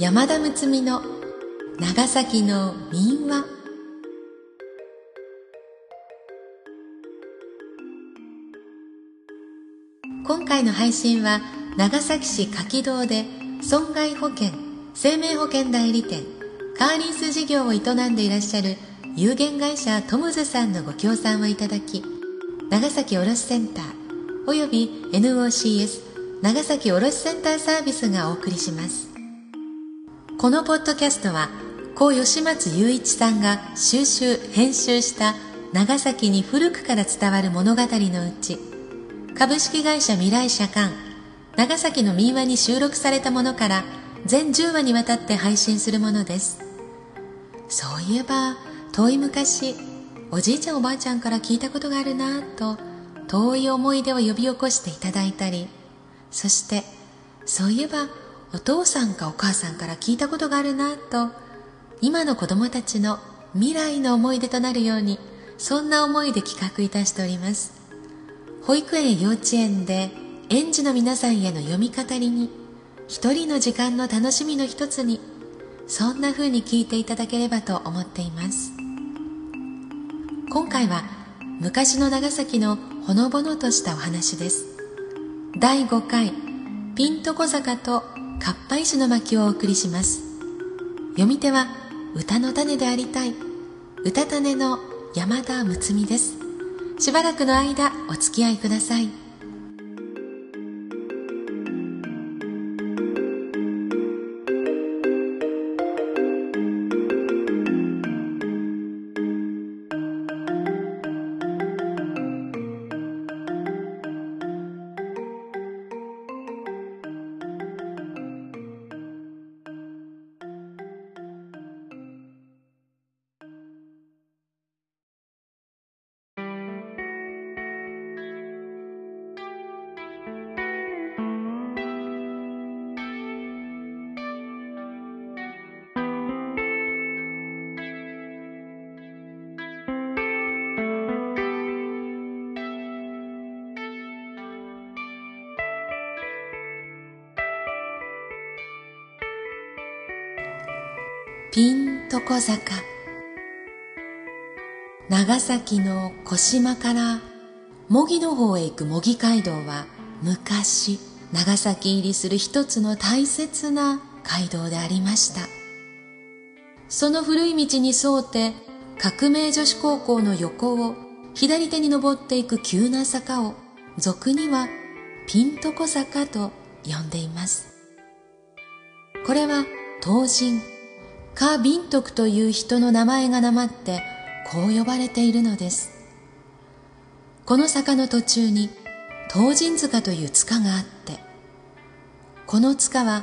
山田睦美の長崎の民話。今回の配信は長崎市柿堂で損害保険、生命保険代理店カーリース事業を営んでいらっしゃる有限会社トムズさんのご協賛をいただき、長崎卸センターおよび NOCS 長崎卸センターサービスがお送りします。このポッドキャストは故吉松雄一さんが収集・編集した長崎に古くから伝わる物語のうち、株式会社未来社刊長崎の民話に収録されたものから全10話にわたって配信するものです。そういえば遠い昔、おじいちゃんおばあちゃんから聞いたことがあるなぁと遠い思い出を呼び起こしていただいたり、そしてそういえばお父さんかお母さんから聞いたことがあるなぁと、今の子供たちの未来の思い出となるように、そんな思いで企画いたしております。保育園幼稚園で園児の皆さんへの読み語りに、一人の時間の楽しみの一つに、そんな風に聞いていただければと思っています。今回は昔の長崎のほのぼのとしたお話です。第5回ピント小坂とかっぱ石の巻をお送りします。読み手は歌の種でありたい歌種の山田睦美です。しばらくの間お付き合いください。ピント小坂。長崎の小島から茂木の方へ行く茂木街道は、昔長崎入りする一つの大切な街道でありました。その古い道に沿って革命女子高校の横を左手に登っていく急な坂を、俗にはピント小坂と呼んでいます。これは唐人カー・ビントクという人の名前がなまって、こう呼ばれているのです。この坂の途中に唐人塚という塚があって、この塚は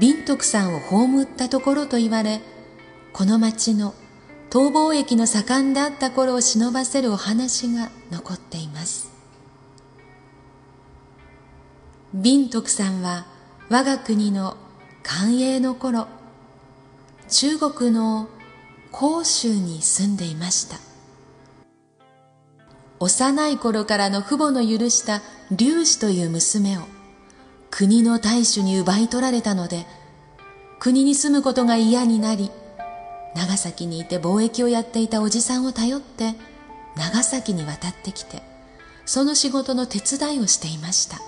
ビントクさんを葬ったところと言われ、この町の逃亡劇の盛んであった頃を忍ばせるお話が残っています。ビントクさんは我が国の寛永の頃、中国の広州に住んでいました。幼い頃からの父母の許した劉氏という娘を国の大主に奪い取られたので、国に住むことが嫌になり、長崎にいて貿易をやっていたおじさんを頼って長崎に渡ってきて、その仕事の手伝いをしていました。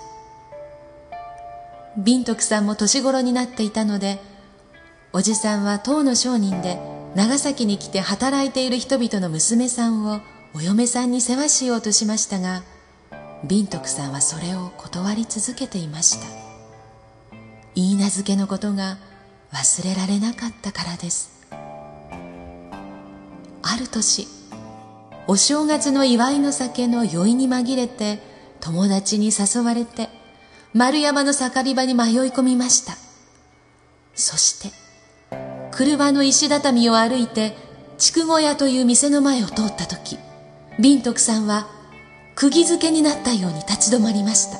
ビントクさんも年頃になっていたので、おじさんは唐の商人で、長崎に来て働いている人々の娘さんをお嫁さんに世話しようとしましたが、ビントクさんはそれを断り続けていました。言い名付けのことが忘れられなかったからです。ある年、お正月の祝いの酒の酔いに紛れて、友達に誘われて丸山の盛り場に迷い込みました。そして車の石畳を歩いて筑後屋という店の前を通った時、ビントクさんは釘付けになったように立ち止まりました。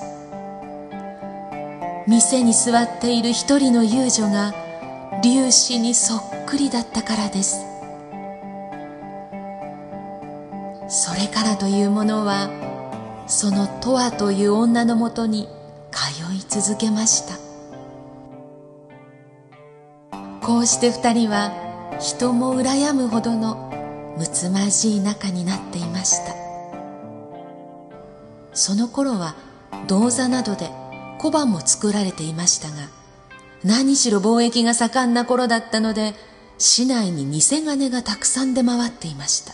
店に座っている一人の遊女が劉氏にそっくりだったからです。それからというものは、そのトワという女のもとに通い続けました。こうして二人は人も羨むほどのむつまじい仲になっていました。その頃は銅座などで小判も作られていましたが、何しろ貿易が盛んな頃だったので、市内に偽金がたくさん出回っていました。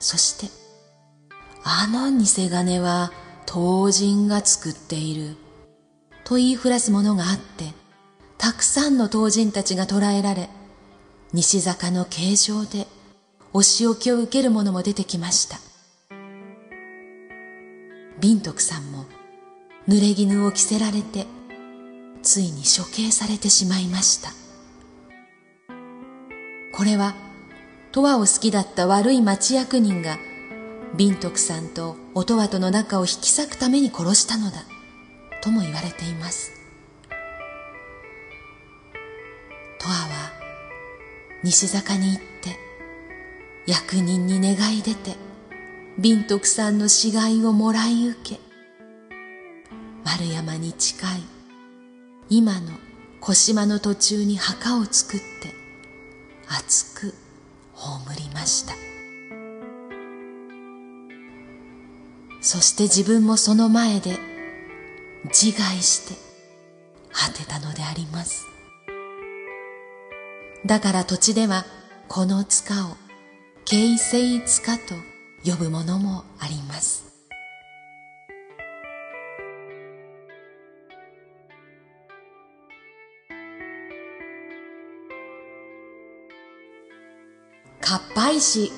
そしてあの偽金は唐人が作っていると言いふらすものがあって、たくさんの唐人たちが捕らえられ、西坂の刑場でお仕置きを受けるものも出てきました。敏徳さんも濡れ衣を着せられて、ついに処刑されてしまいました。これは永遠を好きだった悪い町役人が敏徳さんと永遠との仲を引き裂くために殺したのだとも言われています。永遠は西坂に行って役人に願い出て、敏徳さんの死骸をもらい受け、丸山に近い今の小島の途中に墓を作って厚く葬りました。そして自分もその前で自害して果てたのであります。だから土地ではこの塚を慶西塚と呼ぶものもあります。かっぱ石。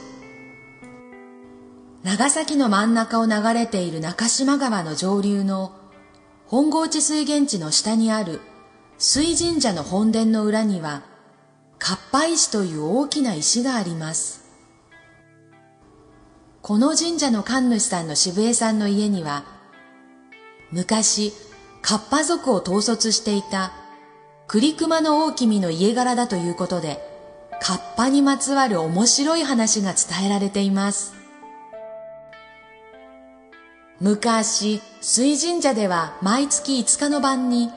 長崎の真ん中を流れている中島川の上流の本河内水源地の下にある水神社の本殿の裏には、かっぱ石という大きな石があります。この神社の神主さんの渋江さんの家には、昔カッパ族を統率していた栗熊の大君の家柄だということで、カッパにまつわる面白い話が伝えられています。昔水神社では毎月5日の晩に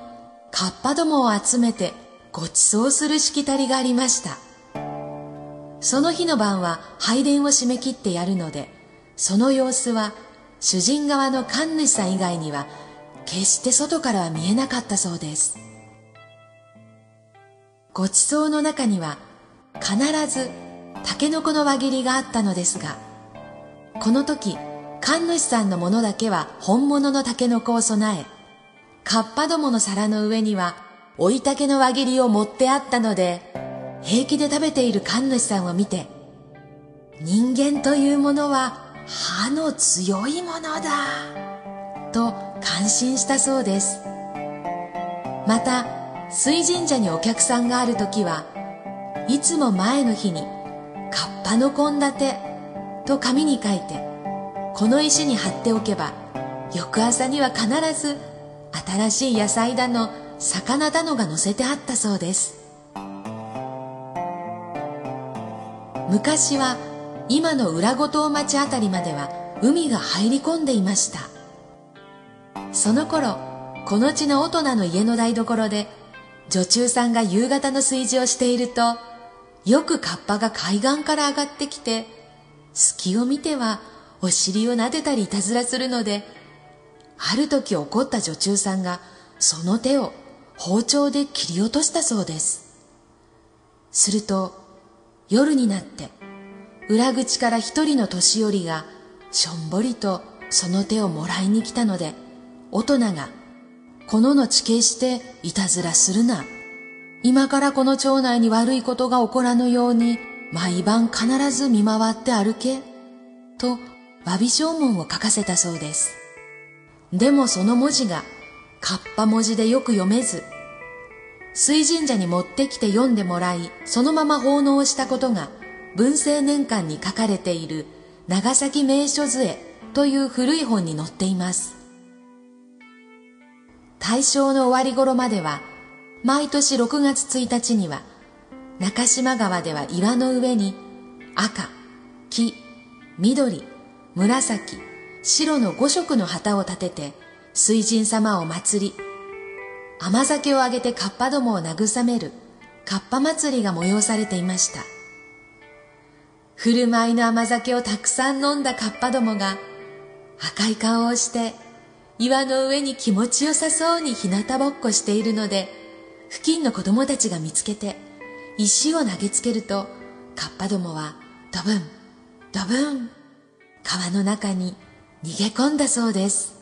カッパどもを集めてごちそうするしきたりがありました。その日の晩は拝殿を締め切ってやるので、その様子は主人側の神主さん以外には決して外からは見えなかったそうです。ごちそうの中には必ずタケノコの輪切りがあったのですが、この時神主さんのものだけは本物のタケノコを備え、カッパどもの皿の上には追いタケの輪切りを持ってあったので、平気で食べている神主さんを見て、人間というものは歯の強いものだと感心したそうです。また水神社にお客さんがあるときは、いつも前の日にカッパの献立と紙に書いて、この石に貼っておけば翌朝には必ず新しい野菜だの魚だのが載せてあったそうです。昔は今の浦五島町あたりまでは海が入り込んでいました。その頃この地の大人の家の台所で、女中さんが夕方の炊事をしていると、よくカッパが海岸から上がってきて、隙を見てはお尻を撫でたりいたずらするので、ある時怒った女中さんがその手を包丁で切り落としたそうです。すると夜になって、裏口から一人の年寄りがしょんぼりとその手をもらいに来たので、大人が、この後決していたずらするな、今からこの町内に悪いことが起こらぬように毎晩必ず見回って歩けと詫び証文を書かせたそうです。でもその文字がカッパ文字でよく読めず、水神社に持ってきて読んでもらい、そのまま奉納したことが文政年間に書かれている長崎名所図会という古い本に載っています。大正の終わり頃までは、毎年6月1日には中島川では岩の上に赤、黄、緑、紫、白の5色の旗を立てて水神様を祭り、甘酒をあげてカッパどもを慰めるかっぱ祭りが催されていました。振る舞いの甘酒をたくさん飲んだかっぱどもが赤い顔をして岩の上に気持ちよさそうにひなたぼっこしているので、付近の子供たちが見つけて石を投げつけると、かっぱどもはドブンドブン川の中に逃げ込んだそうです。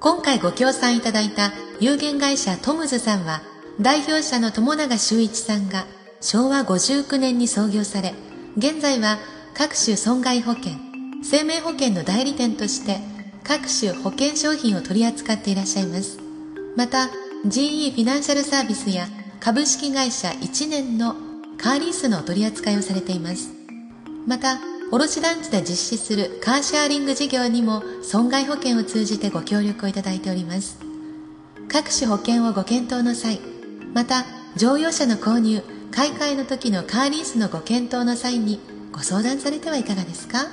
今回ご協賛いただいた有限会社トムズさんは、代表者の友永修一さんが昭和59年に創業され、現在は各種損害保険、生命保険の代理店として各種保険商品を取り扱っていらっしゃいます。また、GE フィナンシャルサービスや株式会社1年のカーリースの取り扱いをされています。また、卸団地で実施するカーシェアリング事業にも損害保険を通じてご協力をいただいております。各種保険をご検討の際、また乗用車の購入買い替えの時のカーリースのご検討の際にご相談されてはいかがですか。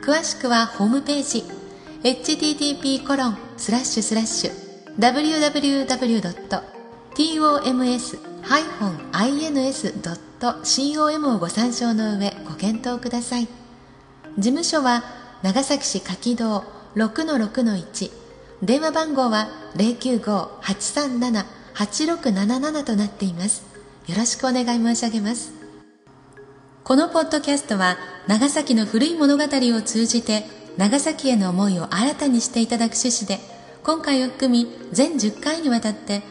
詳しくはホームページ http://www.toms-ins.com をご参照の上、ご検討ください。事務所は長崎市柿堂 6-6-1、 電話番号は 095-837-8677 となっています。よろしくお願い申し上げます。このポッドキャストは長崎の古い物語を通じて長崎への思いを新たにしていただく趣旨で、今回を含み全10回にわたって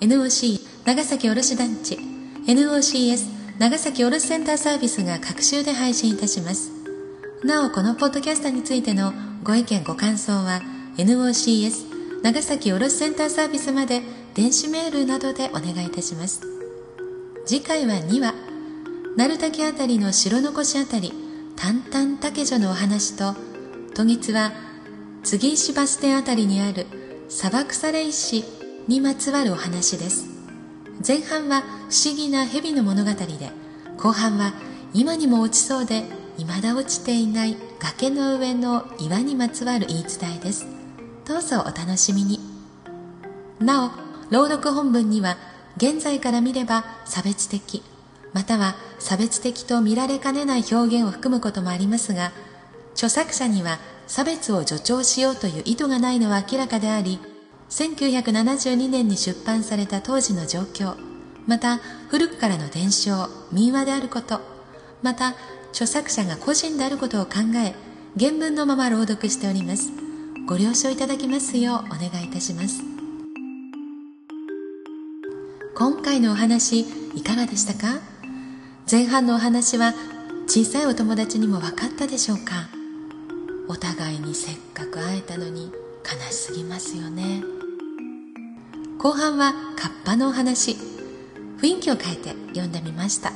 NOC 長崎卸団地、 NOCS 長崎卸センターサービスが各週で配信いたします。なお、このポッドキャストについてのご意見ご感想は NOCS 長崎卸センターサービスまで電子メールなどでお願いいたします。次回は2話、鳴滝あたりの白の腰あたり淡々竹所のお話と、都議は継石バス停あたりにある沢腐れ石にまつわるお話です。前半は不思議な蛇の物語で、後半は今にも落ちそうで未だ落ちていない崖の上の岩にまつわる言い伝えです。どうぞお楽しみに。なお、朗読本文には現在から見れば差別的、または差別的と見られかねない表現を含むこともありますが、著作者には差別を助長しようという意図がないのは明らかであり、1972年に出版された当時の状況、また古くからの伝承、民話であること、また著作者が個人であることを考え、原文のまま朗読しております。ご了承いただきますようお願いいたします。今回のお話いかがでしたか？前半のお話は小さいお友達にも分かったでしょうか？お互いにせっかく会えたのに悲しすぎますよね。後半はカッパのお話、雰囲気を変えて読んでみました。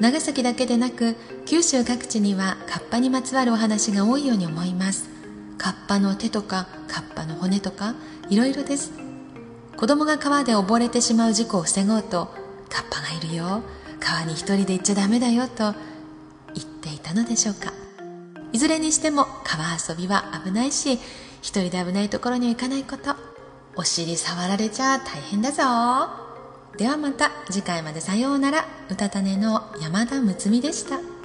長崎だけでなく九州各地にはカッパにまつわるお話が多いように思います。カッパの手とかカッパの骨とかいろいろです。子供が川で溺れてしまう事故を防ごうと、カッパがいるよ、川に一人で行っちゃダメだよと言っていたのでしょうか。いずれにしても川遊びは危ないし、一人で危ないところには行かないこと、お尻触られちゃ大変だぞ。ではまた次回まで、さようなら。うたたねの山田むつみでした。